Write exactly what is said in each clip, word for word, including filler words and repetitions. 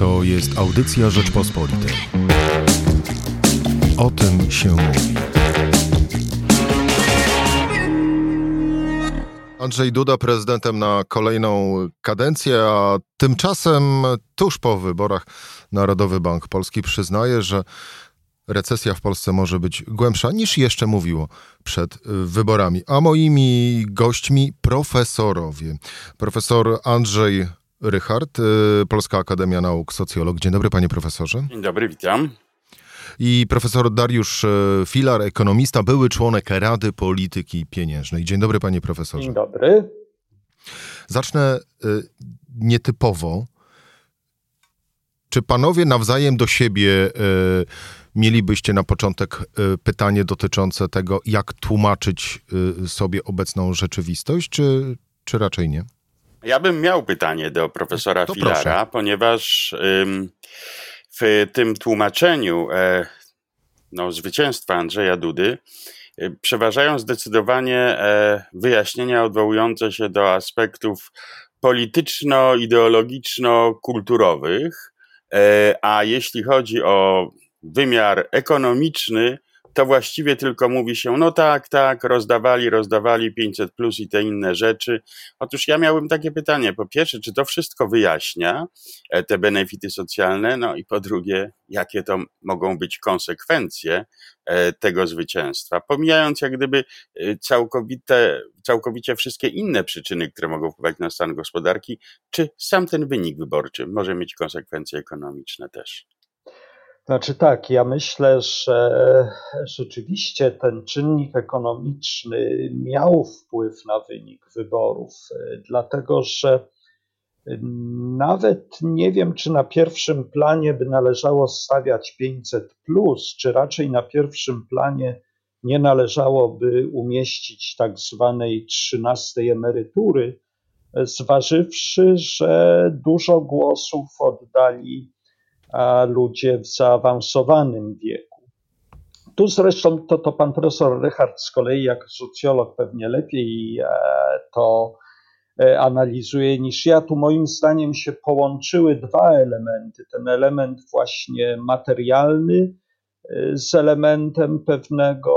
To jest audycja Rzeczpospolitej. O tym się mówi. Andrzej Duda prezydentem na kolejną kadencję, a tymczasem tuż po wyborach Narodowy Bank Polski przyznaje, że recesja w Polsce może być głębsza niż jeszcze mówiło przed wyborami. A moimi gośćmi profesorowie. Profesor Andrzej Rychard, Polska Akademia Nauk, socjolog. Dzień dobry, panie profesorze. Dzień dobry, witam. I profesor Dariusz Filar, ekonomista, były członek Rady Polityki Pieniężnej. Dzień dobry, panie profesorze. Dzień dobry. Zacznę nietypowo. Czy panowie nawzajem do siebie mielibyście na początek pytanie dotyczące tego, jak tłumaczyć sobie obecną rzeczywistość, czy, czy raczej nie? Ja bym miał pytanie do profesora to Filara, proszę. Ponieważ w tym tłumaczeniu no, zwycięstwa Andrzeja Dudy przeważają zdecydowanie wyjaśnienia odwołujące się do aspektów polityczno-ideologiczno-kulturowych, a jeśli chodzi o wymiar ekonomiczny, to właściwie tylko mówi się, no tak, tak, rozdawali, rozdawali pięćset plus i te inne rzeczy. Otóż ja miałem takie pytanie, po pierwsze, czy to wszystko wyjaśnia, te benefity socjalne, no i po drugie, jakie to mogą być konsekwencje tego zwycięstwa, pomijając jak gdyby całkowite, całkowicie wszystkie inne przyczyny, które mogą wpływać na stan gospodarki, czy sam ten wynik wyborczy może mieć konsekwencje ekonomiczne też? Znaczy tak, ja myślę, że rzeczywiście ten czynnik ekonomiczny miał wpływ na wynik wyborów, dlatego że nawet nie wiem, czy na pierwszym planie by należało stawiać pięćset plus, czy raczej na pierwszym planie nie należałoby umieścić tak zwanej trzynastej emerytury, zważywszy, że dużo głosów oddali a ludzie w zaawansowanym wieku. Tu zresztą to, to pan profesor Rychard z kolei jako socjolog pewnie lepiej to analizuje niż ja. Tu moim zdaniem się połączyły dwa elementy. Ten element właśnie materialny z elementem pewnego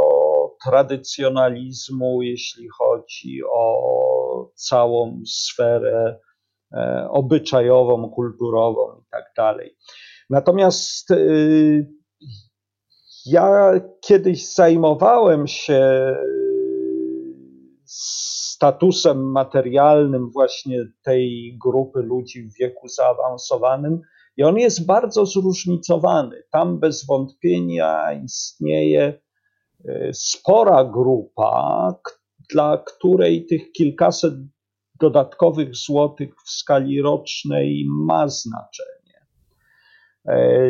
tradycjonalizmu, jeśli chodzi o całą sferę obyczajową, kulturową i tak dalej. Natomiast y, ja kiedyś zajmowałem się statusem materialnym właśnie tej grupy ludzi w wieku zaawansowanym i on jest bardzo zróżnicowany. Tam bez wątpienia istnieje y, spora grupa, k- dla której tych kilkaset dodatkowych złotych w skali rocznej ma znaczenie.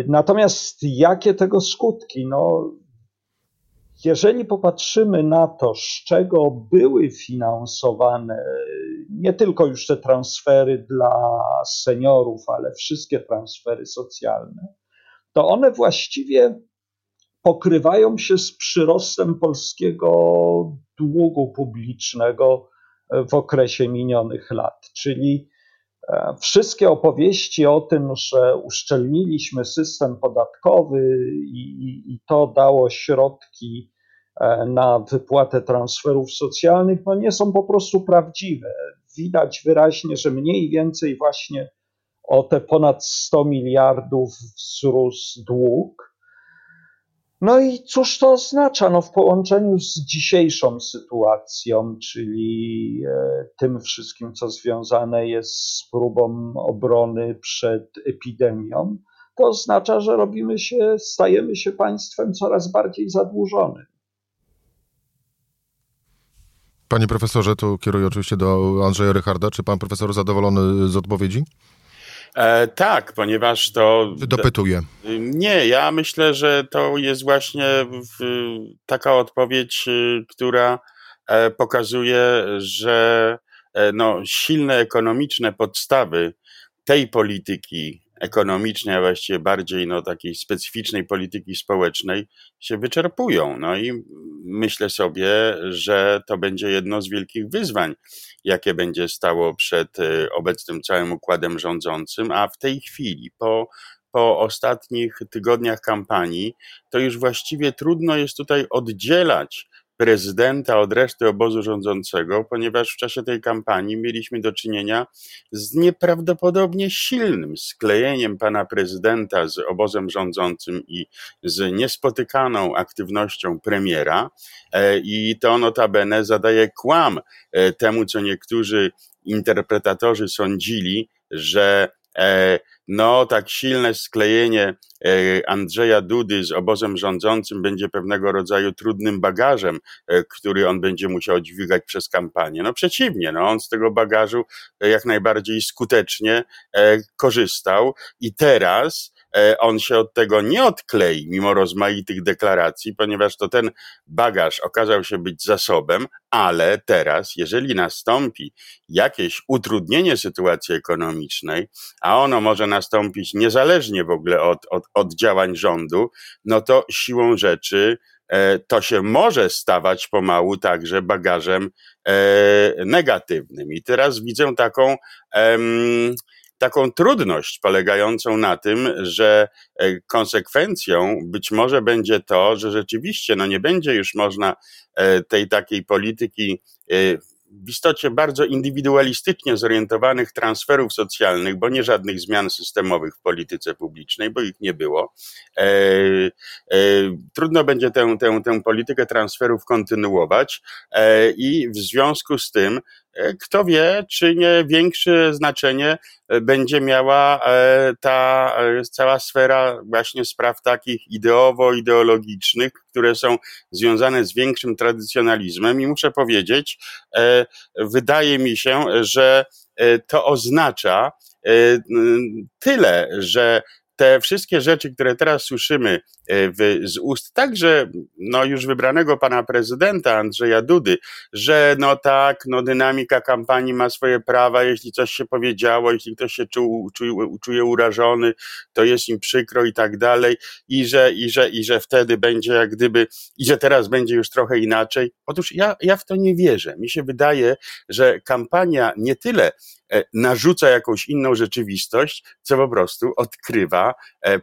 Natomiast jakie tego skutki? No, jeżeli popatrzymy na to, z czego były finansowane nie tylko już te transfery dla seniorów, ale wszystkie transfery socjalne, to one właściwie pokrywają się z przyrostem polskiego długu publicznego w okresie minionych lat, czyli wszystkie opowieści o tym, że uszczelniliśmy system podatkowy i, i to dało środki na wypłatę transferów socjalnych, no nie są po prostu prawdziwe. Widać wyraźnie, że mniej więcej właśnie o te ponad sto miliardów wzrósł dług. No i cóż to oznacza? No w połączeniu z dzisiejszą sytuacją, czyli tym wszystkim, co związane jest z próbą obrony przed epidemią, to oznacza, że robimy się, stajemy się państwem coraz bardziej zadłużonym. Panie profesorze, tu kieruję oczywiście do Andrzeja Rycharda. Czy pan profesor zadowolony z odpowiedzi? E, tak, ponieważ to... Dopytuję. Nie, ja myślę, że to jest właśnie w, taka odpowiedź, która pokazuje, że no, silne ekonomiczne podstawy tej polityki ekonomicznej, a właściwie bardziej no, takiej specyficznej polityki społecznej się wyczerpują. No i myślę sobie, że to będzie jedno z wielkich wyzwań, jakie będzie stało przed obecnym całym układem rządzącym, a w tej chwili po po ostatnich tygodniach kampanii, to już właściwie trudno jest tutaj oddzielać prezydenta od reszty obozu rządzącego, ponieważ w czasie tej kampanii mieliśmy do czynienia z nieprawdopodobnie silnym sklejeniem pana prezydenta z obozem rządzącym i z niespotykaną aktywnością premiera. I to notabene zadaje kłam temu, co niektórzy interpretatorzy sądzili, że no tak silne sklejenie Andrzeja Dudy z obozem rządzącym będzie pewnego rodzaju trudnym bagażem, który on będzie musiał dźwigać przez kampanię. No przeciwnie, no on z tego bagażu jak najbardziej skutecznie korzystał i teraz on się od tego nie odklei mimo rozmaitych deklaracji, ponieważ to ten bagaż okazał się być zasobem, ale teraz, jeżeli nastąpi jakieś utrudnienie sytuacji ekonomicznej, a ono może nastąpić niezależnie w ogóle od, od, od działań rządu, no to siłą rzeczy e, to się może stawać pomału także bagażem e, negatywnym. I teraz widzę taką... Em, Taką trudność polegającą na tym, że konsekwencją być może będzie to, że rzeczywiście no nie będzie już można tej takiej polityki w istocie bardzo indywidualistycznie zorientowanych transferów socjalnych, bo nie żadnych zmian systemowych w polityce publicznej, bo ich nie było. E, e, trudno będzie tę, tę, tę politykę transferów kontynuować e, i w związku z tym, e, kto wie, czy nie większe znaczenie będzie miała e, ta e, cała sfera właśnie spraw takich ideowo-ideologicznych, które są związane z większym tradycjonalizmem i muszę powiedzieć, e, wydaje mi się, że e, to oznacza e, tyle, że te wszystkie rzeczy, które teraz słyszymy w, z ust także no już wybranego pana prezydenta Andrzeja Dudy, że no tak, no dynamika kampanii ma swoje prawa, jeśli coś się powiedziało, jeśli ktoś się czuł, czuł, czuje urażony, to jest im przykro i tak dalej i że, i że, i że wtedy będzie jak gdyby, i że teraz będzie już trochę inaczej. Otóż ja, ja w to nie wierzę. Mi się wydaje, że kampania nie tyle narzuca jakąś inną rzeczywistość, co po prostu odkrywa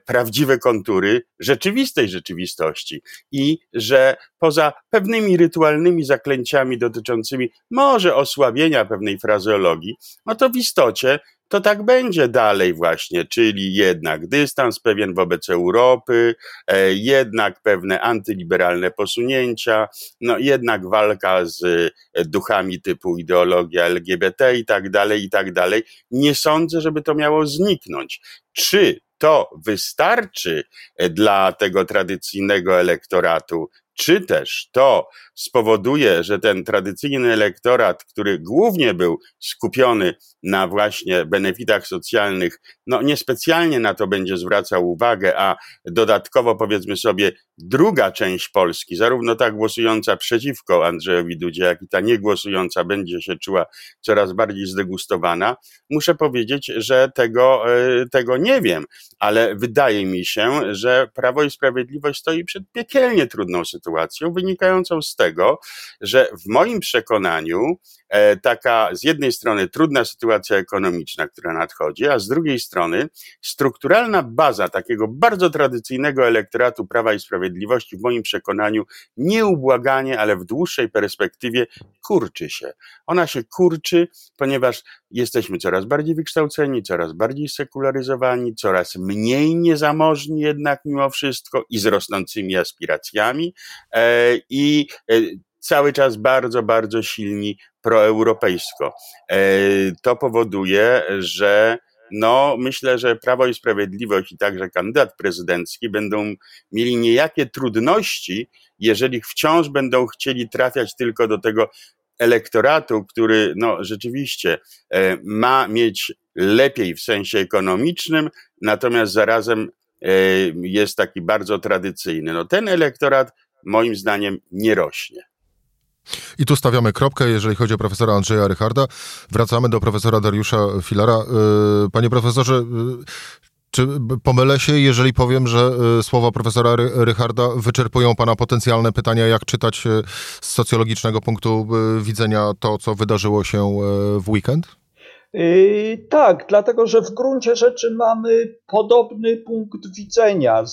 prawdziwe kontury rzeczywistej rzeczywistości i że poza pewnymi rytualnymi zaklęciami dotyczącymi może osłabienia pewnej frazeologii, no to w istocie to tak będzie dalej właśnie, czyli jednak dystans pewien wobec Europy, jednak pewne antyliberalne posunięcia, no jednak walka z duchami typu ideologia L G B T i tak dalej, i tak dalej. Nie sądzę, żeby to miało zniknąć. Czy to wystarczy dla tego tradycyjnego elektoratu, czy też to spowoduje, że ten tradycyjny elektorat, który głównie był skupiony na właśnie benefitach socjalnych, no niespecjalnie na to będzie zwracał uwagę, a dodatkowo powiedzmy sobie druga część Polski, zarówno ta głosująca przeciwko Andrzejowi Dudzie, jak i ta niegłosująca będzie się czuła coraz bardziej zdegustowana. Muszę powiedzieć, że tego, tego nie wiem, ale wydaje mi się, że Prawo i Sprawiedliwość stoi przed piekielnie trudną sytuacją, wynikającą z tego, że w moim przekonaniu taka z jednej strony trudna sytuacja ekonomiczna, która nadchodzi, a z drugiej strony strukturalna baza takiego bardzo tradycyjnego elektoratu Prawa i Sprawiedliwości w moim przekonaniu nieubłaganie, ale w dłuższej perspektywie kurczy się. Ona się kurczy, ponieważ jesteśmy coraz bardziej wykształceni, coraz bardziej sekularyzowani, coraz mniej niezamożni jednak mimo wszystko i z rosnącymi aspiracjami e, i e, cały czas bardzo, bardzo silni proeuropejsko. To powoduje, że no myślę, że Prawo i Sprawiedliwość i także kandydat prezydencki będą mieli niejakie trudności, jeżeli wciąż będą chcieli trafiać tylko do tego elektoratu, który no rzeczywiście ma mieć lepiej w sensie ekonomicznym, natomiast zarazem jest taki bardzo tradycyjny. No ten elektorat moim zdaniem nie rośnie. I tu stawiamy kropkę, jeżeli chodzi o profesora Andrzeja Rycharda. Wracamy do profesora Dariusza Filara. Panie profesorze, Czy pomylę się, jeżeli powiem, że słowa profesora Rycharda wyczerpują pana potencjalne pytania, jak czytać z socjologicznego punktu widzenia to, co wydarzyło się w weekend? Yy, tak, dlatego że w gruncie rzeczy mamy podobny punkt widzenia.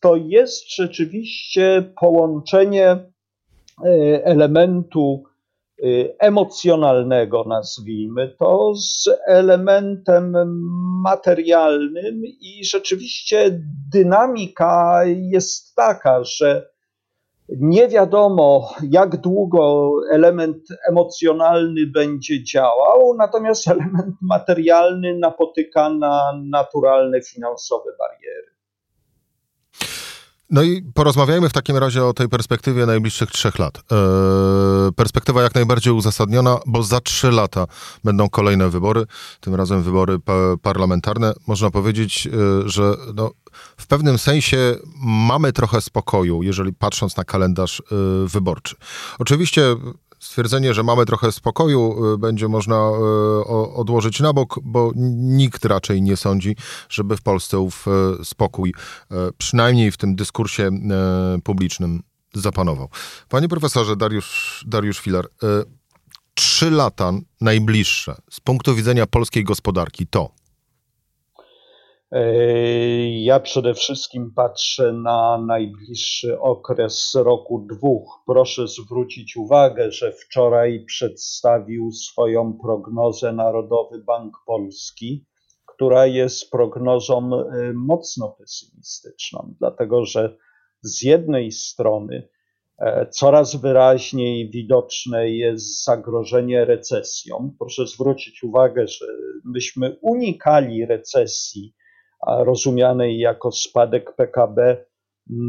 To jest rzeczywiście połączenie elementu emocjonalnego, nazwijmy to, z elementem materialnym i rzeczywiście dynamika jest taka, że nie wiadomo, jak długo element emocjonalny będzie działał, natomiast element materialny napotyka na naturalne finansowe bariery. No i porozmawiajmy w takim razie o tej perspektywie najbliższych trzech lat. Eee, perspektywa jak najbardziej uzasadniona, bo za trzy lata będą kolejne wybory, tym razem wybory pa- parlamentarne. Można powiedzieć, e, że no, w pewnym sensie mamy trochę spokoju, jeżeli patrząc na kalendarz e, wyborczy. Oczywiście stwierdzenie, że mamy trochę spokoju, będzie można odłożyć na bok, bo nikt raczej nie sądzi, żeby w Polsce ów spokój, przynajmniej w tym dyskursie publicznym, zapanował. Panie profesorze Dariusz, Dariusz Filar, trzy lata najbliższe z punktu widzenia polskiej gospodarki to? Ja przede wszystkim patrzę na najbliższy okres roku dwóch. Proszę zwrócić uwagę, że wczoraj przedstawił swoją prognozę Narodowy Bank Polski, która jest prognozą mocno pesymistyczną, dlatego że z jednej strony coraz wyraźniej widoczne jest zagrożenie recesją. Proszę zwrócić uwagę, że myśmy unikali recesji rozumianej jako spadek P K B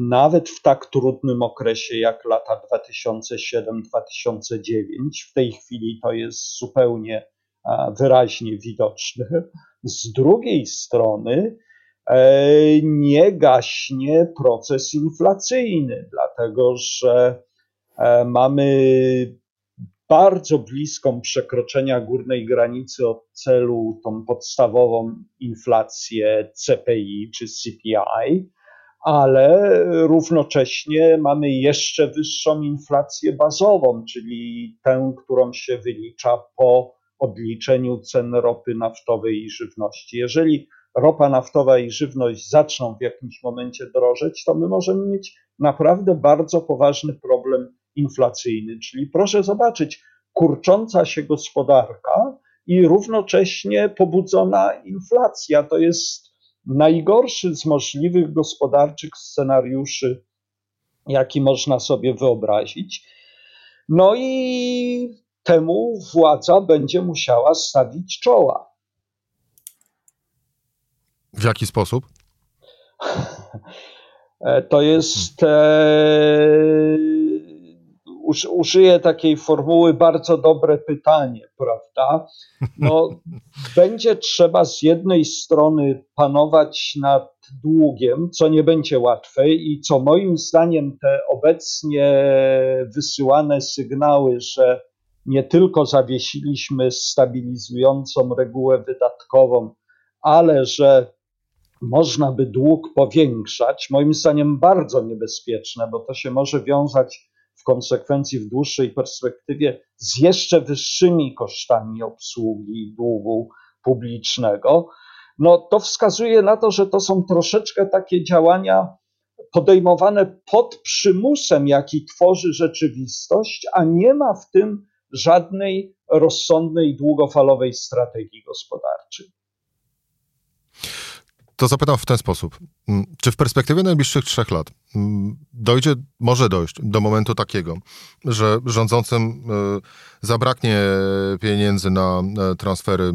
nawet w tak trudnym okresie jak lata dwa tysiące siódmy do dwa tysiące dziewiątego. W tej chwili to jest zupełnie wyraźnie widoczne. Z drugiej strony nie gaśnie proces inflacyjny, dlatego że mamy bardzo bliską przekroczenia górnej granicy od celu, tą podstawową inflację C P I czy C P I, ale równocześnie mamy jeszcze wyższą inflację bazową, czyli tę, którą się wylicza po odliczeniu cen ropy naftowej i żywności. Jeżeli ropa naftowa i żywność zaczną w jakimś momencie drożeć, to my możemy mieć naprawdę bardzo poważny problem inflacyjny, czyli proszę zobaczyć, kurcząca się gospodarka i równocześnie pobudzona inflacja. To jest najgorszy z możliwych gospodarczych scenariuszy, jaki można sobie wyobrazić. No i temu władza będzie musiała stawić czoła. W jaki sposób? To jest... E... Użyję takiej formuły, bardzo dobre pytanie, prawda? No, będzie trzeba z jednej strony panować nad długiem, co nie będzie łatwe i co moim zdaniem te obecnie wysyłane sygnały, że nie tylko zawiesiliśmy stabilizującą regułę wydatkową, ale że można by dług powiększać, moim zdaniem bardzo niebezpieczne, bo to się może wiązać w konsekwencji w dłuższej perspektywie z jeszcze wyższymi kosztami obsługi długu publicznego, no to wskazuje na to, że to są troszeczkę takie działania podejmowane pod przymusem, jaki tworzy rzeczywistość, a nie ma w tym żadnej rozsądnej, długofalowej strategii gospodarczej. To zapytam w ten sposób. Czy w perspektywie najbliższych trzech lat dojdzie, może dojść do momentu takiego, że rządzącym zabraknie pieniędzy na transfery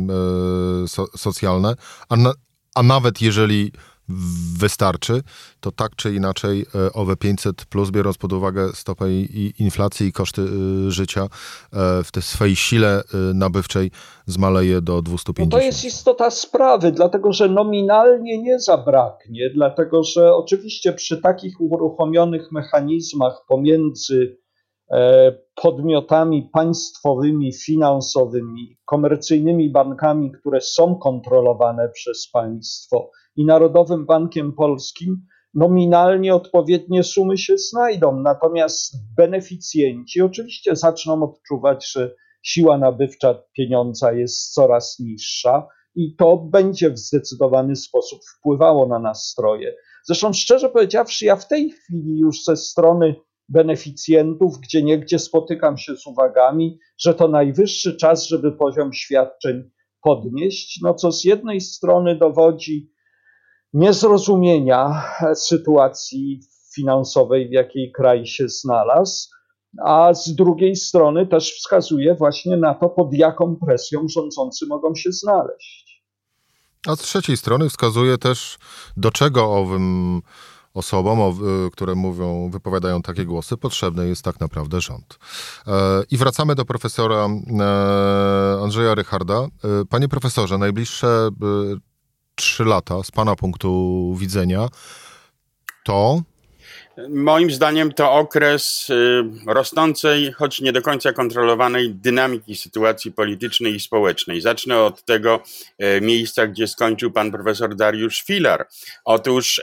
so- socjalne, a, na, a nawet jeżeli wystarczy, to tak czy inaczej owe pięćset plus, biorąc pod uwagę stopę i inflacji i koszty życia, w tej swej sile nabywczej zmaleje do dwieście pięćdziesiąt. No to jest istota sprawy, dlatego że nominalnie nie zabraknie, dlatego że oczywiście przy takich uruchomionych mechanizmach pomiędzy podmiotami państwowymi, finansowymi, komercyjnymi bankami, które są kontrolowane przez państwo, i Narodowym Bankiem Polskim nominalnie odpowiednie sumy się znajdą, natomiast beneficjenci oczywiście zaczną odczuwać, że siła nabywcza pieniądza jest coraz niższa i to będzie w zdecydowany sposób wpływało na nastroje. Zresztą szczerze powiedziawszy, ja w tej chwili już ze strony beneficjentów gdzieniegdzie spotykam się z uwagami, że to najwyższy czas, żeby poziom świadczeń podnieść, no co z jednej strony dowodzi niezrozumienia sytuacji finansowej, w jakiej kraj się znalazł, a z drugiej strony też wskazuje właśnie na to, pod jaką presją rządzący mogą się znaleźć. A z trzeciej strony wskazuje też, do czego owym osobom, które mówią, wypowiadają takie głosy, potrzebny jest tak naprawdę rząd. I wracamy do profesora Andrzeja Rycharda. Panie profesorze, najbliższe trzy lata z pana punktu widzenia to... Moim zdaniem to okres rosnącej, choć nie do końca kontrolowanej dynamiki sytuacji politycznej i społecznej. Zacznę od tego miejsca, gdzie skończył pan profesor Dariusz Filar. Otóż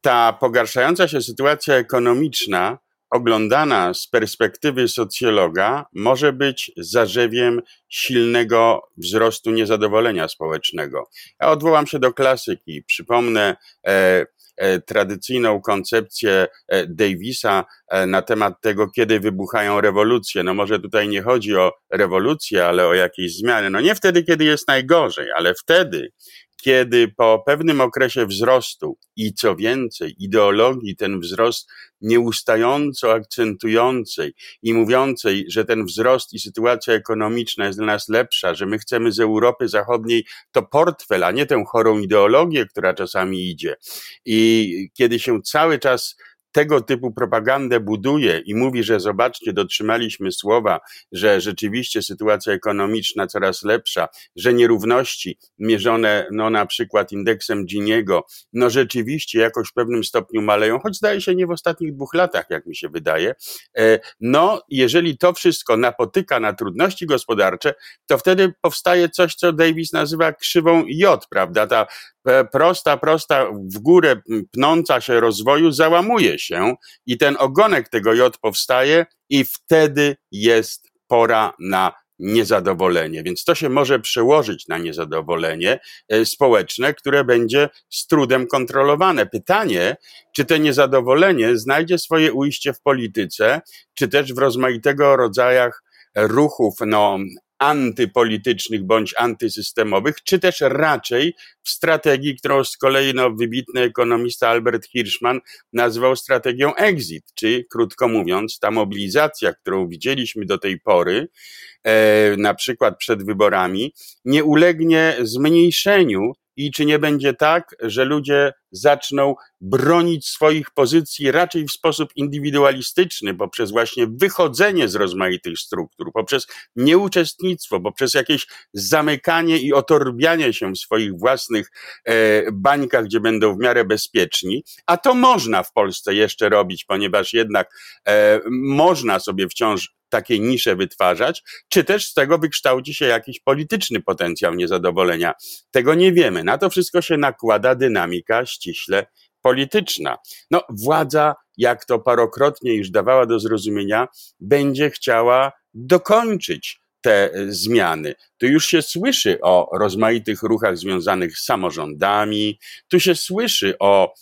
ta pogarszająca się sytuacja ekonomiczna, oglądana z perspektywy socjologa, może być zarzewiem silnego wzrostu niezadowolenia społecznego. Ja odwołam się do klasyki. Przypomnę e, e, tradycyjną koncepcję e, Davisa e, na temat tego, kiedy wybuchają rewolucje. No może tutaj nie chodzi o rewolucję, ale o jakieś zmiany. No nie wtedy, kiedy jest najgorzej, ale wtedy, kiedy po pewnym okresie wzrostu i co więcej ideologii ten wzrost nieustająco akcentującej i mówiącej, że ten wzrost i sytuacja ekonomiczna jest dla nas lepsza, że my chcemy z Europy Zachodniej to portfel, a nie tę chorą ideologię, która czasami idzie. I kiedy się cały czas tego typu propagandę buduje i mówi, że zobaczcie, dotrzymaliśmy słowa, że rzeczywiście sytuacja ekonomiczna coraz lepsza, że nierówności mierzone no na przykład indeksem Giniego, no rzeczywiście jakoś w pewnym stopniu maleją, choć zdaje się nie w ostatnich dwóch latach, jak mi się wydaje. No jeżeli to wszystko napotyka na trudności gospodarcze, to wtedy powstaje coś, co Davis nazywa krzywą J, prawda? Ta prosta, prosta w górę pnąca się rozwoju załamuje się i ten ogonek tego J powstaje i wtedy jest pora na niezadowolenie. Więc to się może przełożyć na niezadowolenie społeczne, które będzie z trudem kontrolowane. Pytanie, czy to niezadowolenie znajdzie swoje ujście w polityce, czy też w rozmaitego rodzajach ruchów, no, antypolitycznych bądź antysystemowych, czy też raczej w strategii, którą z kolei no, wybitny ekonomista Albert Hirschman nazwał strategią exit, czy krótko mówiąc ta mobilizacja, którą widzieliśmy do tej pory, e, na przykład przed wyborami, nie ulegnie zmniejszeniu i czy nie będzie tak, że ludzie zaczną bronić swoich pozycji raczej w sposób indywidualistyczny, poprzez właśnie wychodzenie z rozmaitych struktur, poprzez nieuczestnictwo, poprzez jakieś zamykanie i otorbianie się w swoich własnych e, bańkach, gdzie będą w miarę bezpieczni, a to można w Polsce jeszcze robić, ponieważ jednak e, można sobie wciąż takie nisze wytwarzać, czy też z tego wykształci się jakiś polityczny potencjał niezadowolenia. Tego nie wiemy. Na to wszystko się nakłada dynamika ściśle polityczna. No, władza, jak to parokrotnie już dawała do zrozumienia, będzie chciała dokończyć te zmiany. Tu już się słyszy o rozmaitych ruchach związanych z samorządami, tu się słyszy o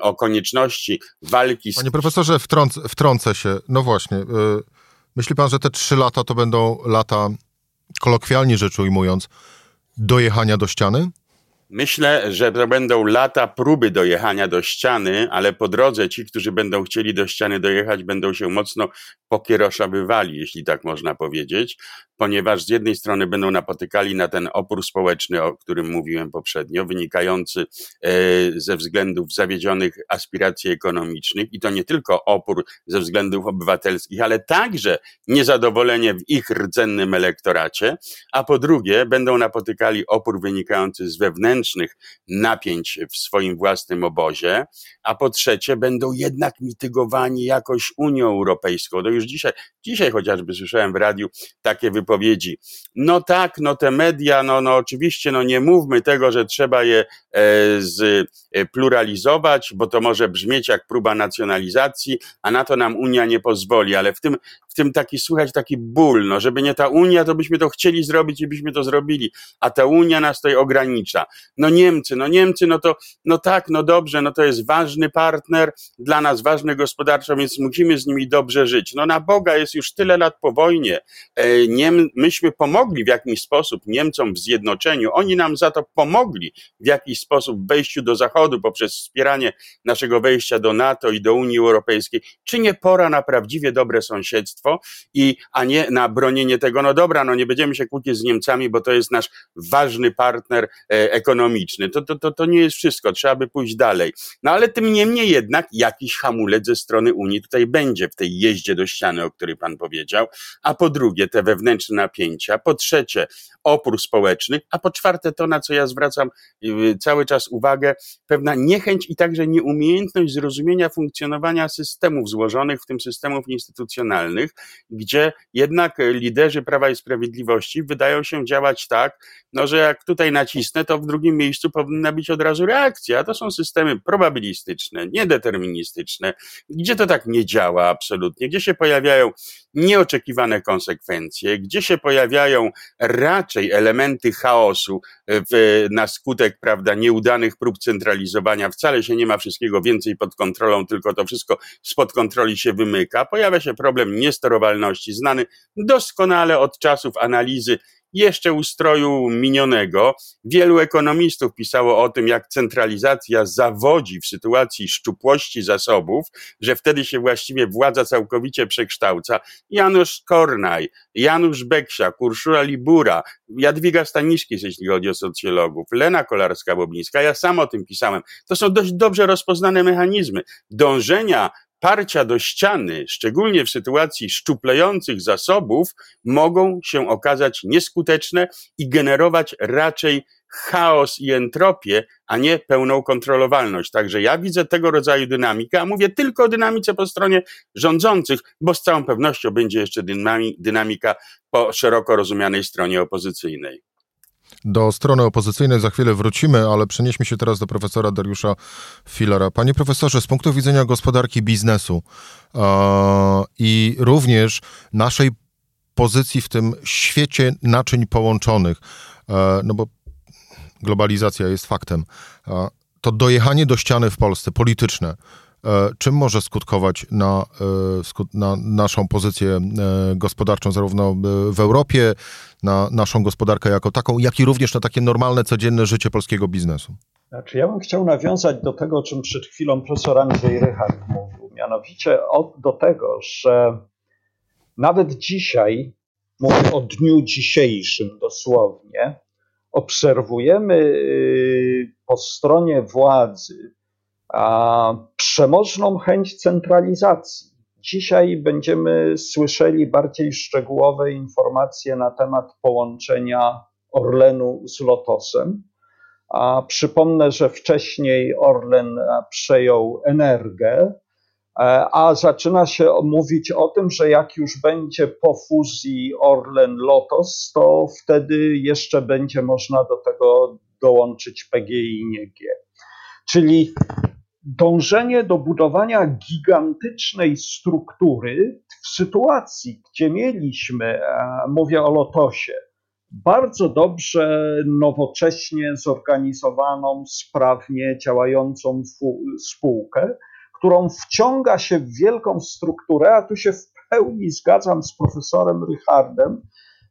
o konieczności walki z... Panie profesorze, wtrąc, wtrącę się. No właśnie, yy, myśli pan, że te trzy lata to będą lata, kolokwialnie rzecz ujmując, dojechania do ściany? Myślę, że to będą lata próby dojechania do ściany, ale po drodze ci, którzy będą chcieli do ściany dojechać, będą się mocno pokieroszawywali, jeśli tak można powiedzieć, ponieważ z jednej strony będą napotykali na ten opór społeczny, o którym mówiłem poprzednio, wynikający ze względów zawiedzionych aspiracji ekonomicznych i to nie tylko opór ze względów obywatelskich, ale także niezadowolenie w ich rdzennym elektoracie, a po drugie będą napotykali opór wynikający z wewnętrznych napięć w swoim własnym obozie, a po trzecie będą jednak mitygowani jakoś Unią Europejską. To już już dzisiaj, dzisiaj chociażby słyszałem w radiu takie wypowiedzi. No tak, no te media, no, no oczywiście, no nie mówmy tego, że trzeba je e, z, e, pluralizować, bo to może brzmieć jak próba nacjonalizacji, a na to nam Unia nie pozwoli, ale w tym, w tym taki słychać taki ból, no żeby nie ta Unia, to byśmy to chcieli zrobić i byśmy to zrobili, a ta Unia nas tutaj ogranicza. No Niemcy, no Niemcy, no to, no tak, no dobrze, no to jest ważny partner, dla nas ważny gospodarczo, więc musimy z nimi dobrze żyć. No na Boga, jest już tyle lat po wojnie, Niem, myśmy pomogli w jakiś sposób Niemcom w zjednoczeniu, oni nam za to pomogli w jakiś sposób w wejściu do Zachodu poprzez wspieranie naszego wejścia do NATO i do Unii Europejskiej. Czy nie pora na prawdziwie dobre sąsiedztwo, i, a nie na bronienie tego, no dobra, no nie będziemy się kłócić z Niemcami, bo to jest nasz ważny partner ekonomiczny. To, to, to, to nie jest wszystko, trzeba by pójść dalej. No ale tym niemniej jednak jakiś hamulec ze strony Unii tutaj będzie w tej jeździe do ściany, o której pan powiedział, a po drugie te wewnętrzne napięcia, po trzecie opór społeczny, a po czwarte to, na co ja zwracam cały czas uwagę, pewna niechęć i także nieumiejętność zrozumienia funkcjonowania systemów złożonych, w tym systemów instytucjonalnych, gdzie jednak liderzy Prawa i Sprawiedliwości wydają się działać tak, no że jak tutaj nacisnę, to w drugim miejscu powinna być od razu reakcja, a to są systemy probabilistyczne, niedeterministyczne, gdzie to tak nie działa absolutnie, gdzie się pojawiają nieoczekiwane konsekwencje, gdzie się pojawiają raczej elementy chaosu w, na skutek, prawda, nieudanych prób centralizowania, wcale się nie ma wszystkiego więcej pod kontrolą, tylko to wszystko spod kontroli się wymyka, pojawia się problem niesterowalności, znany doskonale od czasów analizy jeszcze ustroju minionego. Wielu ekonomistów pisało o tym, jak centralizacja zawodzi w sytuacji szczupłości zasobów, że wtedy się właściwie władza całkowicie przekształca. Janusz Kornaj, Janusz Beksia, Kurszula Libura, Jadwiga Staniszkis, jeśli chodzi o socjologów, Lena Kolarska-Bobińska, ja sam o tym pisałem. To są dość dobrze rozpoznane mechanizmy dążenia, parcia do ściany, szczególnie w sytuacji szczuplejących zasobów, mogą się okazać nieskuteczne i generować raczej chaos i entropię, a nie pełną kontrolowalność. Także ja widzę tego rodzaju dynamikę, a mówię tylko o dynamice po stronie rządzących, bo z całą pewnością będzie jeszcze dynamika po szeroko rozumianej stronie opozycyjnej. Do strony opozycyjnej za chwilę wrócimy, ale przenieśmy się teraz do profesora Dariusza Filara. Panie profesorze, z punktu widzenia gospodarki, biznesu yy, i również naszej pozycji w tym świecie naczyń połączonych, yy, no bo globalizacja jest faktem, yy, to dojechanie do ściany w Polsce polityczne, yy, czym może skutkować na, yy, sku- na naszą pozycję yy, gospodarczą zarówno yy, w Europie, na naszą gospodarkę jako taką, jak i również na takie normalne, codzienne życie polskiego biznesu? Znaczy, ja bym chciał nawiązać do tego, o czym przed chwilą profesor Andrzej Rychard mówił, mianowicie od, do tego, że nawet dzisiaj, mówię o dniu dzisiejszym dosłownie, obserwujemy po stronie władzy a, przemożną chęć centralizacji. Dzisiaj będziemy słyszeli bardziej szczegółowe informacje na temat połączenia Orlenu z Lotosem. A przypomnę, że wcześniej Orlen przejął Energę, a zaczyna się mówić o tym, że jak już będzie po fuzji Orlen-Lotos, to wtedy jeszcze będzie można do tego dołączyć PGNiG. Czyli dążenie do budowania gigantycznej struktury w sytuacji, gdzie mieliśmy, mówię o Lotosie, bardzo dobrze, nowocześnie zorganizowaną, sprawnie działającą spółkę, którą wciąga się w wielką strukturę, a tu się w pełni zgadzam z profesorem Rychardem,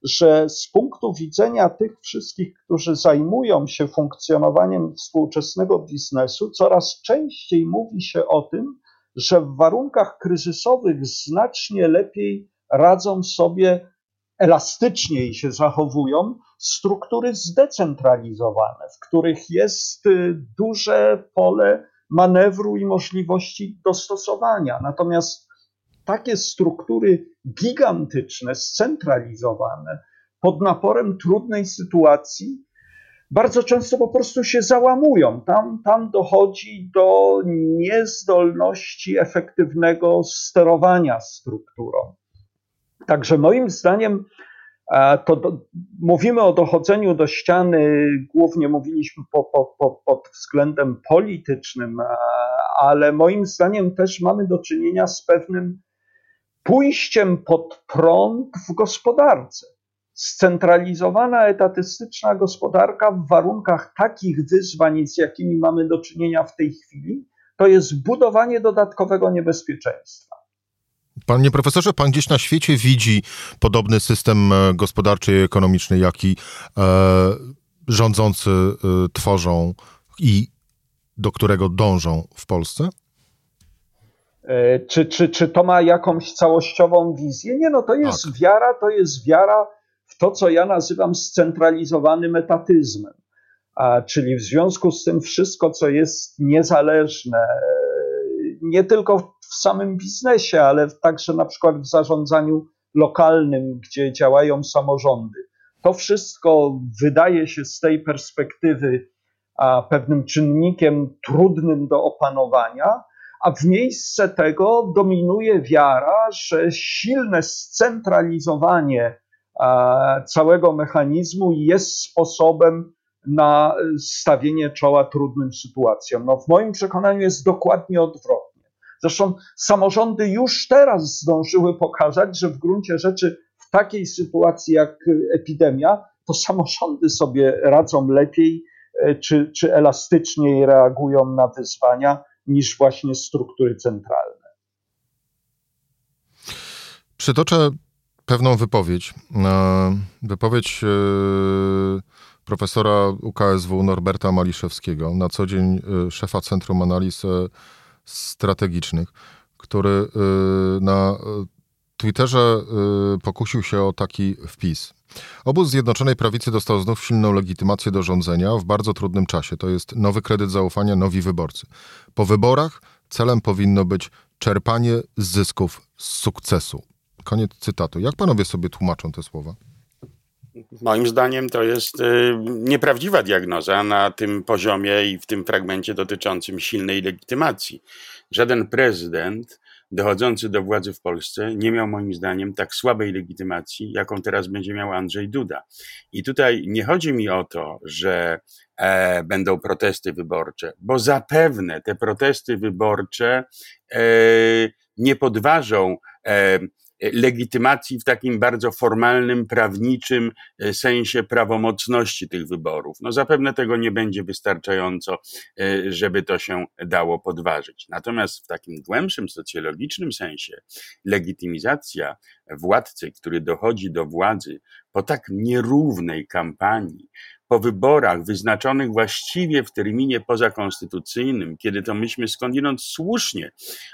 że z punktu widzenia tych wszystkich, którzy zajmują się funkcjonowaniem współczesnego biznesu, coraz częściej mówi się o tym, że w warunkach kryzysowych znacznie lepiej radzą sobie, elastyczniej się zachowują struktury zdecentralizowane, w których jest duże pole manewru i możliwości dostosowania. Natomiast takie struktury gigantyczne, scentralizowane, pod naporem trudnej sytuacji, bardzo często po prostu się załamują. Tam, tam dochodzi do niezdolności efektywnego sterowania strukturą. Także moim zdaniem to do, mówimy o dochodzeniu do ściany, głównie mówiliśmy po, po, po, pod względem politycznym, ale moim zdaniem też mamy do czynienia z pewnym pójściem pod prąd w gospodarce. Scentralizowana, etatystyczna gospodarka w warunkach takich wyzwań, z jakimi mamy do czynienia w tej chwili, to jest budowanie dodatkowego niebezpieczeństwa. Panie profesorze, pan gdzieś na świecie widzi podobny system gospodarczy i ekonomiczny, jaki e, rządzący e, tworzą i do którego dążą w Polsce? E, czy, czy, czy to ma jakąś całościową wizję? Nie, no to jest tak. wiara, to jest wiara w to, co ja nazywam scentralizowanym etatyzmem. A, czyli w związku z tym wszystko, co jest niezależne, nie tylko w samym biznesie, ale także na przykład w zarządzaniu lokalnym, gdzie działają samorządy. To wszystko wydaje się z tej perspektywy a, pewnym czynnikiem trudnym do opanowania, a w miejsce tego dominuje wiara, że silne scentralizowanie a, całego mechanizmu jest sposobem na stawienie czoła trudnym sytuacjom. No, w moim przekonaniu jest dokładnie odwrotnie. Zresztą samorządy już teraz zdążyły pokazać, że w gruncie rzeczy w takiej sytuacji jak epidemia, to samorządy sobie radzą lepiej czy, czy elastyczniej reagują na wyzwania niż właśnie struktury centralne. Przytoczę pewną wypowiedź. Wypowiedź profesora U K S W Norberta Maliszewskiego, na co dzień szefa Centrum Analiz Strategicznych, który na Twitterze pokusił się o taki wpis. Obóz Zjednoczonej Prawicy dostał znów silną legitymację do rządzenia w bardzo trudnym czasie. To jest nowy kredyt zaufania, nowi wyborcy. Po wyborach celem powinno być czerpanie zysków z sukcesu. Koniec cytatu. Jak panowie sobie tłumaczą te słowa? Moim zdaniem to jest y, nieprawdziwa diagnoza na tym poziomie i w tym fragmencie dotyczącym silnej legitymacji. Żaden prezydent dochodzący do władzy w Polsce nie miał moim zdaniem tak słabej legitymacji, jaką teraz będzie miał Andrzej Duda. I tutaj nie chodzi mi o to, że e, będą protesty wyborcze, bo zapewne te protesty wyborcze e, nie podważą e, legitymacji w takim bardzo formalnym, prawniczym sensie prawomocności tych wyborów. No zapewne tego nie będzie wystarczająco, żeby to się dało podważyć. Natomiast w takim głębszym, socjologicznym sensie legitymizacja władcy, który dochodzi do władzy po tak nierównej kampanii, po wyborach wyznaczonych właściwie w terminie pozakonstytucyjnym, kiedy to myśmy skądinąd słusznie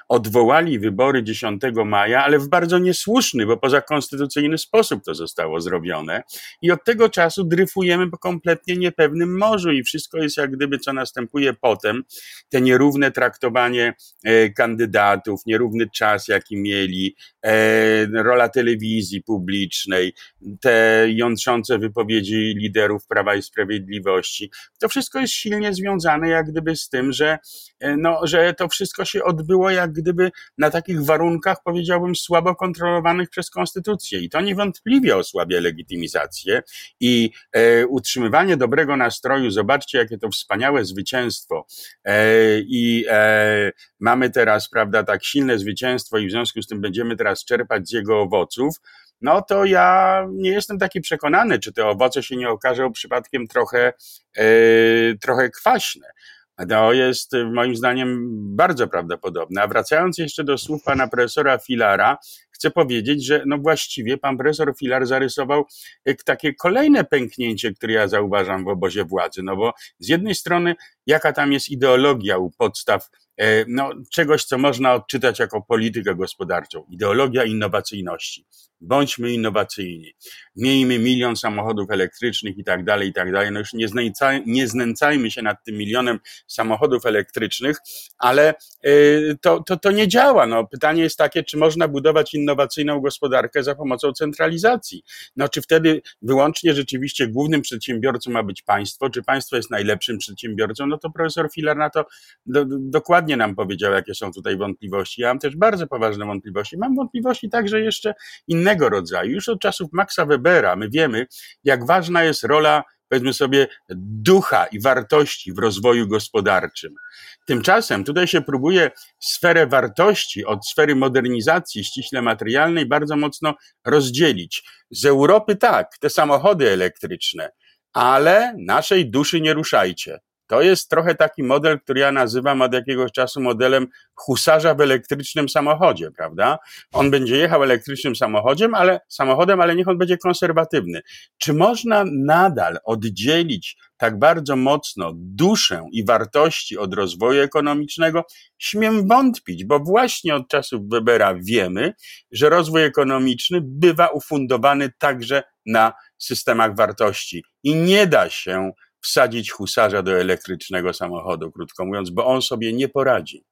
odwołali wybory dziesiątego maja, ale w bardzo niesłuszny, bo pozakonstytucyjny sposób to zostało zrobione i od tego czasu dryfujemy po kompletnie niepewnym morzu i wszystko jest jak gdyby, co następuje potem, te nierówne traktowanie e, kandydatów, nierówny czas, jaki mieli, e, rola telewizji publicznej, te jątrzące wypowiedzi liderów Prawa i Sprawiedliwości. To wszystko jest silnie związane jak gdyby z tym, że, no, że to wszystko się odbyło jak gdyby na takich warunkach, powiedziałbym, słabo kontrolowanych przez konstytucję i to niewątpliwie osłabia legitymizację i e, utrzymywanie dobrego nastroju. Zobaczcie, jakie to wspaniałe zwycięstwo e, i e, mamy teraz, prawda, tak silne zwycięstwo i w związku z tym będziemy teraz czerpać z jego owoców. No to ja nie jestem taki przekonany, czy te owoce się nie okażą przypadkiem trochę, yy, trochę kwaśne. To jest moim zdaniem bardzo prawdopodobne. A wracając jeszcze do słów pana profesora Filara, chcę powiedzieć, że no właściwie pan profesor Filar zarysował takie kolejne pęknięcie, które ja zauważam w obozie władzy. No bo z jednej strony jaka tam jest ideologia u podstaw no, czegoś, co można odczytać jako politykę gospodarczą. Ideologia innowacyjności. Bądźmy innowacyjni. Miejmy milion samochodów elektrycznych i tak dalej, i tak dalej. No już nie znęcaj, nie znęcajmy się nad tym milionem samochodów elektrycznych, ale y, to, to, to nie działa. No, pytanie jest takie, czy można budować innowacyjną gospodarkę za pomocą centralizacji. No, czy wtedy wyłącznie rzeczywiście głównym przedsiębiorcą ma być państwo, czy państwo jest najlepszym przedsiębiorcą? No to profesor Filar na to do, do, dokładnie nie nam powiedział, jakie są tutaj wątpliwości. Ja mam też bardzo poważne wątpliwości. Mam wątpliwości także jeszcze innego innego rodzaju. Już od czasów Maxa Webera my wiemy, jak ważna jest rola, powiedzmy sobie, ducha i wartości w rozwoju gospodarczym. Tymczasem tutaj się próbuje sferę wartości od sfery modernizacji ściśle materialnej bardzo mocno rozdzielić. Z Europy tak, te samochody elektryczne, ale naszej duszy nie ruszajcie. To jest trochę taki model, który ja nazywam od jakiegoś czasu modelem husarza w elektrycznym samochodzie, prawda? On będzie jechał elektrycznym samochodem, ale samochodem, ale niech on będzie konserwatywny. Czy można nadal oddzielić tak bardzo mocno duszę i wartości od rozwoju ekonomicznego? Śmiem wątpić, bo właśnie od czasów Webera wiemy, że rozwój ekonomiczny bywa ufundowany także na systemach wartości i nie da się wsadzić husarza do elektrycznego samochodu, krótko mówiąc, bo on sobie nie poradzi.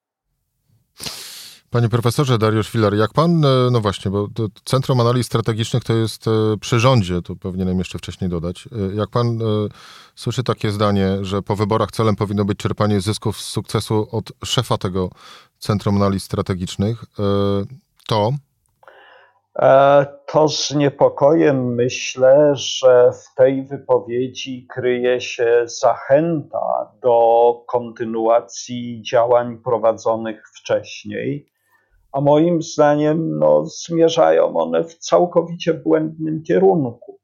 Panie profesorze, Dariusz Filar, jak pan, no właśnie, bo to Centrum Analiz Strategicznych to jest przy rządzie, to powinienem jeszcze wcześniej dodać. Jak pan słyszy takie zdanie, że po wyborach celem powinno być czerpanie zysków z sukcesu od szefa tego Centrum Analiz Strategicznych, to... To z niepokojem myślę, że w tej wypowiedzi kryje się zachęta do kontynuacji działań prowadzonych wcześniej, a moim zdaniem no, zmierzają one w całkowicie błędnym kierunku.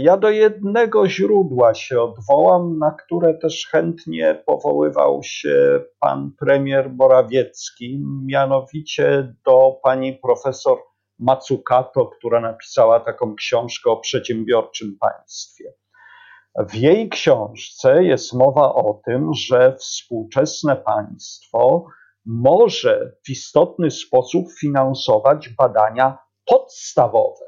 Ja do jednego źródła się odwołam, na które też chętnie powoływał się pan premier Morawiecki, mianowicie do pani profesor Mazzucato, która napisała taką książkę o przedsiębiorczym państwie. W jej książce jest mowa o tym, że współczesne państwo może w istotny sposób finansować badania podstawowe.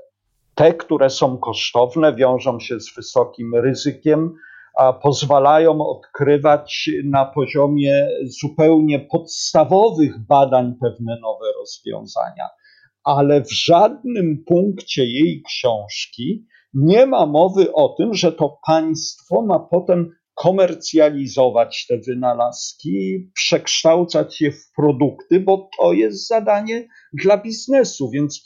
Te, które są kosztowne, wiążą się z wysokim ryzykiem, a pozwalają odkrywać na poziomie zupełnie podstawowych badań pewne nowe rozwiązania. Ale w żadnym punkcie jej książki nie ma mowy o tym, że to państwo ma potem komercjalizować te wynalazki, przekształcać je w produkty, bo to jest zadanie dla biznesu. Więc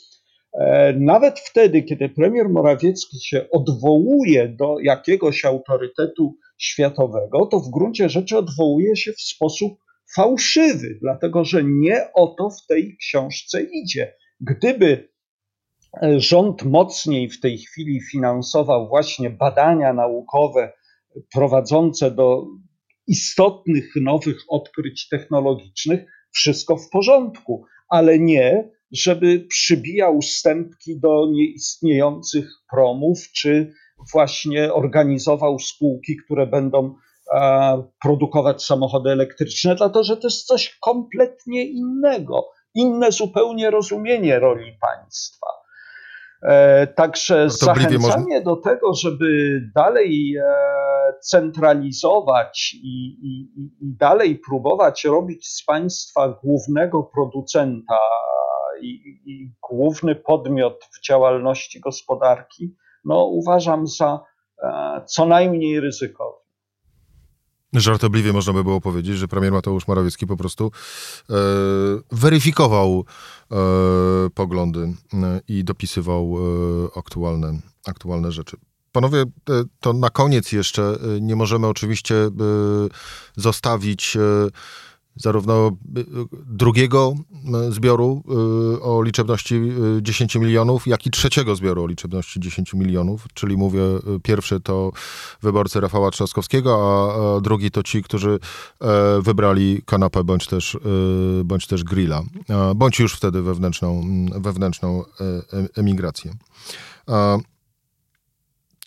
e, nawet wtedy, kiedy premier Morawiecki się odwołuje do jakiegoś autorytetu światowego, to w gruncie rzeczy odwołuje się w sposób fałszywy, dlatego że nie o to w tej książce idzie. Gdyby rząd mocniej w tej chwili finansował właśnie badania naukowe prowadzące do istotnych nowych odkryć technologicznych, wszystko w porządku, ale nie, żeby przybijał stępki do nieistniejących promów, czy właśnie organizował spółki, które będą a, produkować samochody elektryczne, dlatego że to jest coś kompletnie innego. Inne zupełnie rozumienie roli państwa. E, także zachęcanie do tego, żeby dalej e, centralizować i, i, i dalej próbować robić z państwa głównego producenta i, i główny podmiot w działalności gospodarki, no uważam za e, co najmniej ryzykowne. Żartobliwie można by było powiedzieć, że premier Mateusz Morawiecki po prostu e, weryfikował e, poglądy e, i dopisywał e, aktualne, aktualne rzeczy. Panowie, e, to na koniec jeszcze e, nie możemy oczywiście e, zostawić e, zarówno drugiego zbioru o liczebności dziesięć milionów, jak i trzeciego zbioru o liczebności dziesięć milionów, czyli mówię, pierwszy to wyborcy Rafała Trzaskowskiego, a drugi to ci, którzy wybrali kanapę bądź też, bądź też grilla, bądź już wtedy wewnętrzną, wewnętrzną emigrację.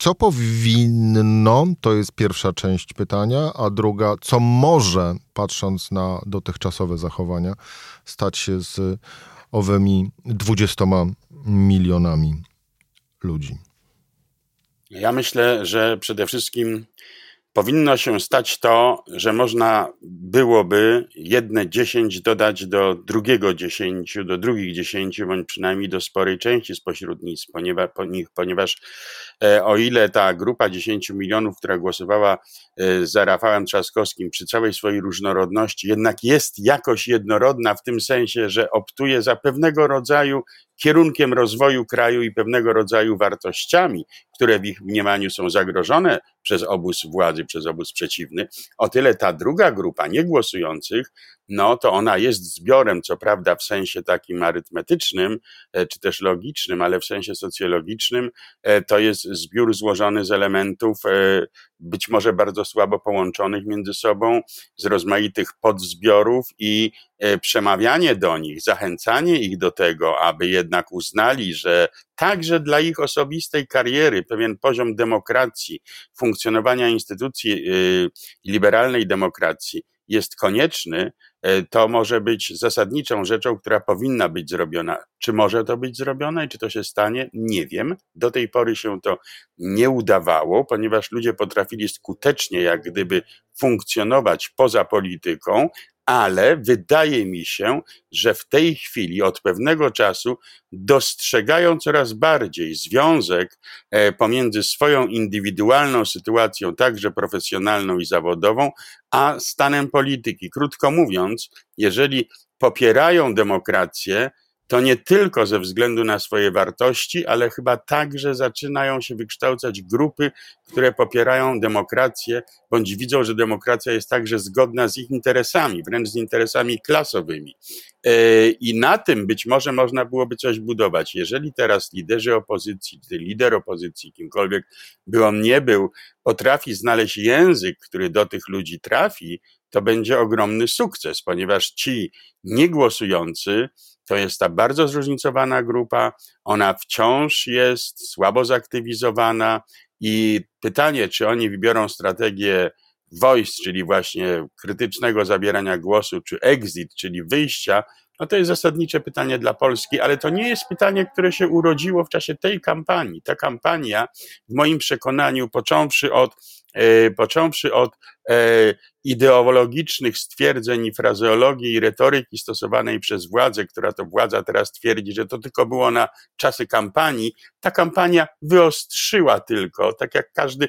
Co powinno, to jest pierwsza część pytania, a druga, co może, patrząc na dotychczasowe zachowania, stać się z owymi dwudziestoma milionami ludzi? Ja myślę, że przede wszystkim powinno się stać to, że można byłoby jedne dziesięć dodać do drugiego dziesięciu, do drugich dziesięciu, bądź przynajmniej do sporej części spośród nich, ponieważ o ile ta grupa dziesięciu milionów, która głosowała za Rafałem Trzaskowskim, przy całej swojej różnorodności jednak jest jakoś jednorodna w tym sensie, że optuje za pewnego rodzaju kierunkiem rozwoju kraju i pewnego rodzaju wartościami, które w ich mniemaniu są zagrożone przez obóz władzy, przez obóz przeciwny, o tyle ta druga grupa niegłosujących, no to ona jest zbiorem, co prawda w sensie takim arytmetycznym, czy też logicznym, ale w sensie socjologicznym, to jest zbiór złożony z elementów być może bardzo słabo połączonych między sobą, z rozmaitych podzbiorów i przemawianie do nich, zachęcanie ich do tego, aby jednak uznali, że także dla ich osobistej kariery pewien poziom demokracji, funkcjonowania instytucji liberalnej demokracji jest konieczny, to może być zasadniczą rzeczą, która powinna być zrobiona. Czy może to być zrobione i czy to się stanie? Nie wiem. Do tej pory się to nie udawało, ponieważ ludzie potrafili skutecznie jak gdyby funkcjonować poza polityką, ale wydaje mi się, że w tej chwili od pewnego czasu dostrzegają coraz bardziej związek pomiędzy swoją indywidualną sytuacją, także profesjonalną i zawodową, a stanem polityki. Krótko mówiąc, jeżeli popierają demokrację, to nie tylko ze względu na swoje wartości, ale chyba także zaczynają się wykształcać grupy, które popierają demokrację, bądź widzą, że demokracja jest także zgodna z ich interesami, wręcz z interesami klasowymi. I na tym być może można byłoby coś budować. Jeżeli teraz liderzy opozycji, czy lider opozycji, kimkolwiek by on nie był, potrafi znaleźć język, który do tych ludzi trafi, to będzie ogromny sukces, ponieważ ci niegłosujący, to jest ta bardzo zróżnicowana grupa, ona wciąż jest słabo zaktywizowana i pytanie, czy oni wybiorą strategię voice, czyli właśnie krytycznego zabierania głosu, czy exit, czyli wyjścia, no to jest zasadnicze pytanie dla Polski, ale to nie jest pytanie, które się urodziło w czasie tej kampanii. Ta kampania, w moim przekonaniu, począwszy od, e, począwszy od e, ideologicznych stwierdzeń i frazeologii i retoryki stosowanej przez władzę, która to władza teraz twierdzi, że to tylko było na czasy kampanii, ta kampania wyostrzyła tylko, tak jak każdy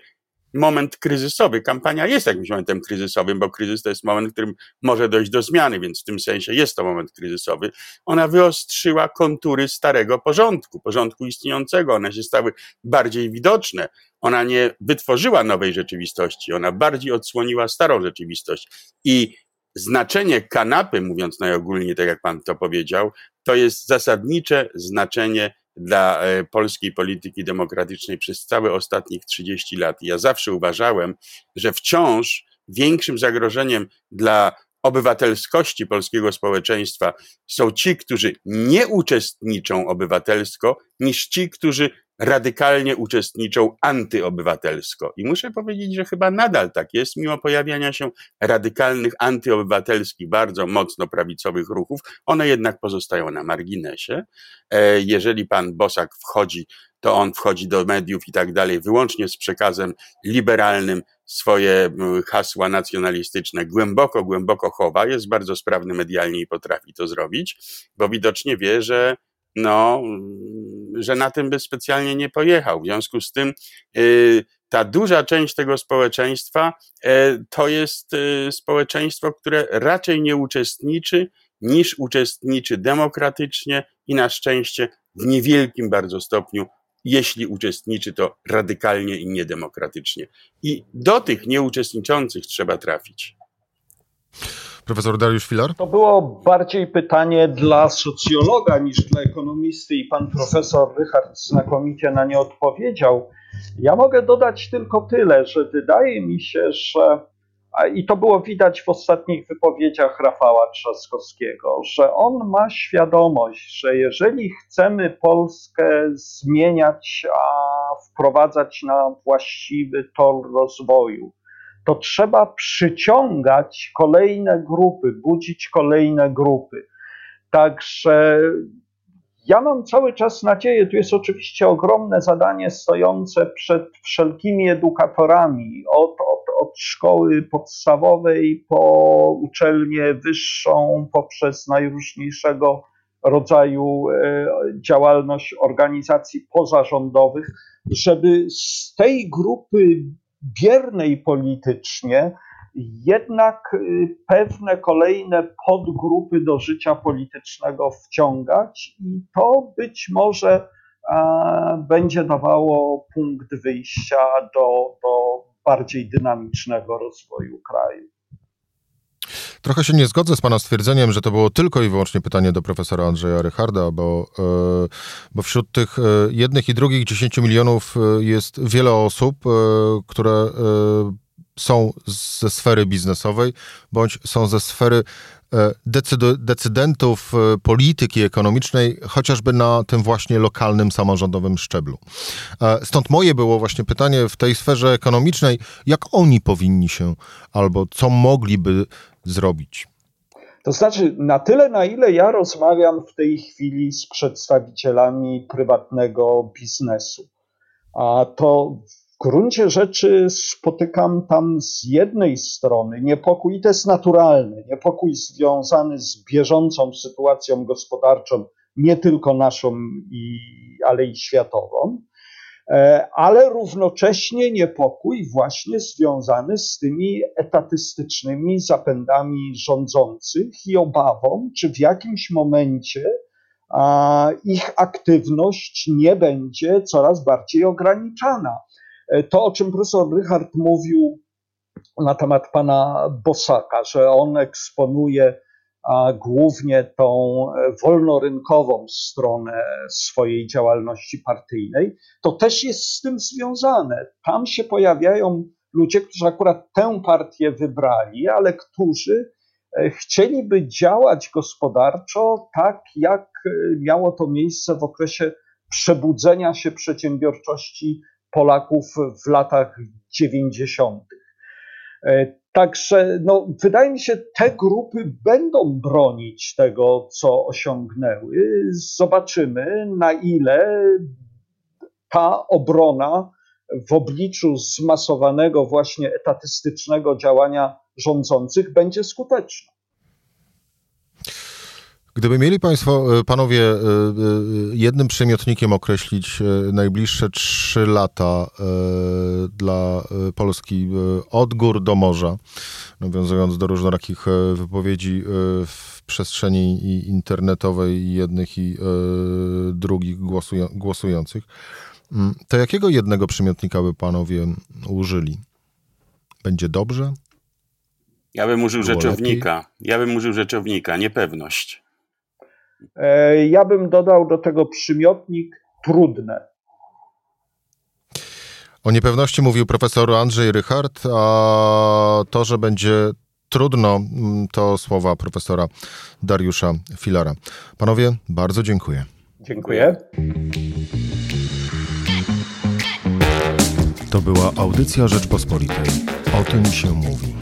moment kryzysowy. Kampania jest jakimś momentem kryzysowym, bo kryzys to jest moment, w którym może dojść do zmiany, więc w tym sensie jest to moment kryzysowy. Ona wyostrzyła kontury starego porządku, porządku istniejącego. One się stały bardziej widoczne. Ona nie wytworzyła nowej rzeczywistości, ona bardziej odsłoniła starą rzeczywistość. I znaczenie kanapy, mówiąc najogólniej, tak jak pan to powiedział, to jest zasadnicze znaczenie dla polskiej polityki demokratycznej przez całe ostatnich trzydzieści lat. Ja zawsze uważałem, że wciąż większym zagrożeniem dla obywatelskości polskiego społeczeństwa są ci, którzy nie uczestniczą obywatelsko, niż ci, którzy radykalnie uczestniczą antyobywatelsko. I muszę powiedzieć, że chyba nadal tak jest, mimo pojawiania się radykalnych, antyobywatelskich, bardzo mocno prawicowych ruchów. One jednak pozostają na marginesie. Jeżeli pan Bosak wchodzi, to on wchodzi do mediów i tak dalej, wyłącznie z przekazem liberalnym, swoje hasła nacjonalistyczne głęboko, głęboko chowa, jest bardzo sprawny medialnie i potrafi to zrobić, bo widocznie wie, że no, że na tym by specjalnie nie pojechał. W związku z tym yy, ta duża część tego społeczeństwa yy, to jest yy, społeczeństwo, które raczej nie uczestniczy, niż uczestniczy demokratycznie i na szczęście w niewielkim bardzo stopniu, jeśli uczestniczy, to radykalnie i niedemokratycznie. I do tych nieuczestniczących trzeba trafić. Profesor Dariusz Filar? To było bardziej pytanie dla socjologa niż dla ekonomisty i pan profesor Rychard znakomicie na nie odpowiedział. Ja mogę dodać tylko tyle, że wydaje mi się, że i to było widać w ostatnich wypowiedziach Rafała Trzaskowskiego, że on ma świadomość, że jeżeli chcemy Polskę zmieniać, a wprowadzać na właściwy tor rozwoju, to trzeba przyciągać kolejne grupy, budzić kolejne grupy. Także ja mam cały czas nadzieję, tu jest oczywiście ogromne zadanie stojące przed wszelkimi edukatorami, od, od, od szkoły podstawowej po uczelnię wyższą, poprzez najróżniejszego rodzaju działalność organizacji pozarządowych, żeby z tej grupy biernej politycznie jednak pewne kolejne podgrupy do życia politycznego wciągać i to być może będzie dawało punkt wyjścia do, do bardziej dynamicznego rozwoju kraju. Trochę się nie zgodzę z pana stwierdzeniem, że to było tylko i wyłącznie pytanie do profesora Andrzeja Rycharda, bo, bo wśród tych jednych i drugich dziesięciu milionów jest wiele osób, które są ze sfery biznesowej, bądź są ze sfery decydu- decydentów polityki ekonomicznej, chociażby na tym właśnie lokalnym, samorządowym szczeblu. Stąd moje było właśnie pytanie w tej sferze ekonomicznej, jak oni powinni się, albo co mogliby zrobić? To znaczy, na tyle, na ile ja rozmawiam w tej chwili z przedstawicielami prywatnego biznesu, a to w gruncie rzeczy spotykam tam z jednej strony niepokój, i to jest naturalny, niepokój związany z bieżącą sytuacją gospodarczą, nie tylko naszą, i, ale i światową, ale równocześnie niepokój właśnie związany z tymi etatystycznymi zapędami rządzących i obawą, czy w jakimś momencie a, ich aktywność nie będzie coraz bardziej ograniczana. To, o czym profesor Rychard mówił na temat pana Bosaka, że on eksponuje głównie tą wolnorynkową stronę swojej działalności partyjnej, to też jest z tym związane. Tam się pojawiają ludzie, którzy akurat tę partię wybrali, ale którzy chcieliby działać gospodarczo tak, jak miało to miejsce w okresie przebudzenia się przedsiębiorczości Polaków w latach dziewięćdziesiątych. Także no, wydaje mi się, te grupy będą bronić tego, co osiągnęły. Zobaczymy, na ile ta obrona w obliczu zmasowanego właśnie etatystycznego działania rządzących będzie skuteczna. Gdyby mieli państwo, panowie, jednym przymiotnikiem określić najbliższe trzy lata dla Polski od gór do morza, nawiązując do różnorakich wypowiedzi w przestrzeni internetowej jednych i drugich głosujących, to jakiego jednego przymiotnika by panowie użyli? Będzie dobrze? Ja bym użył Było rzeczownika. Lepiej? Ja bym użył rzeczownika, niepewność. Ja bym dodał do tego przymiotnik trudne. O niepewności mówił profesor Andrzej Rychard, a to, że będzie trudno, to słowa profesora Dariusza Filara. Panowie, bardzo dziękuję. Dziękuję. To była audycja Rzeczpospolitej. O tym się mówi.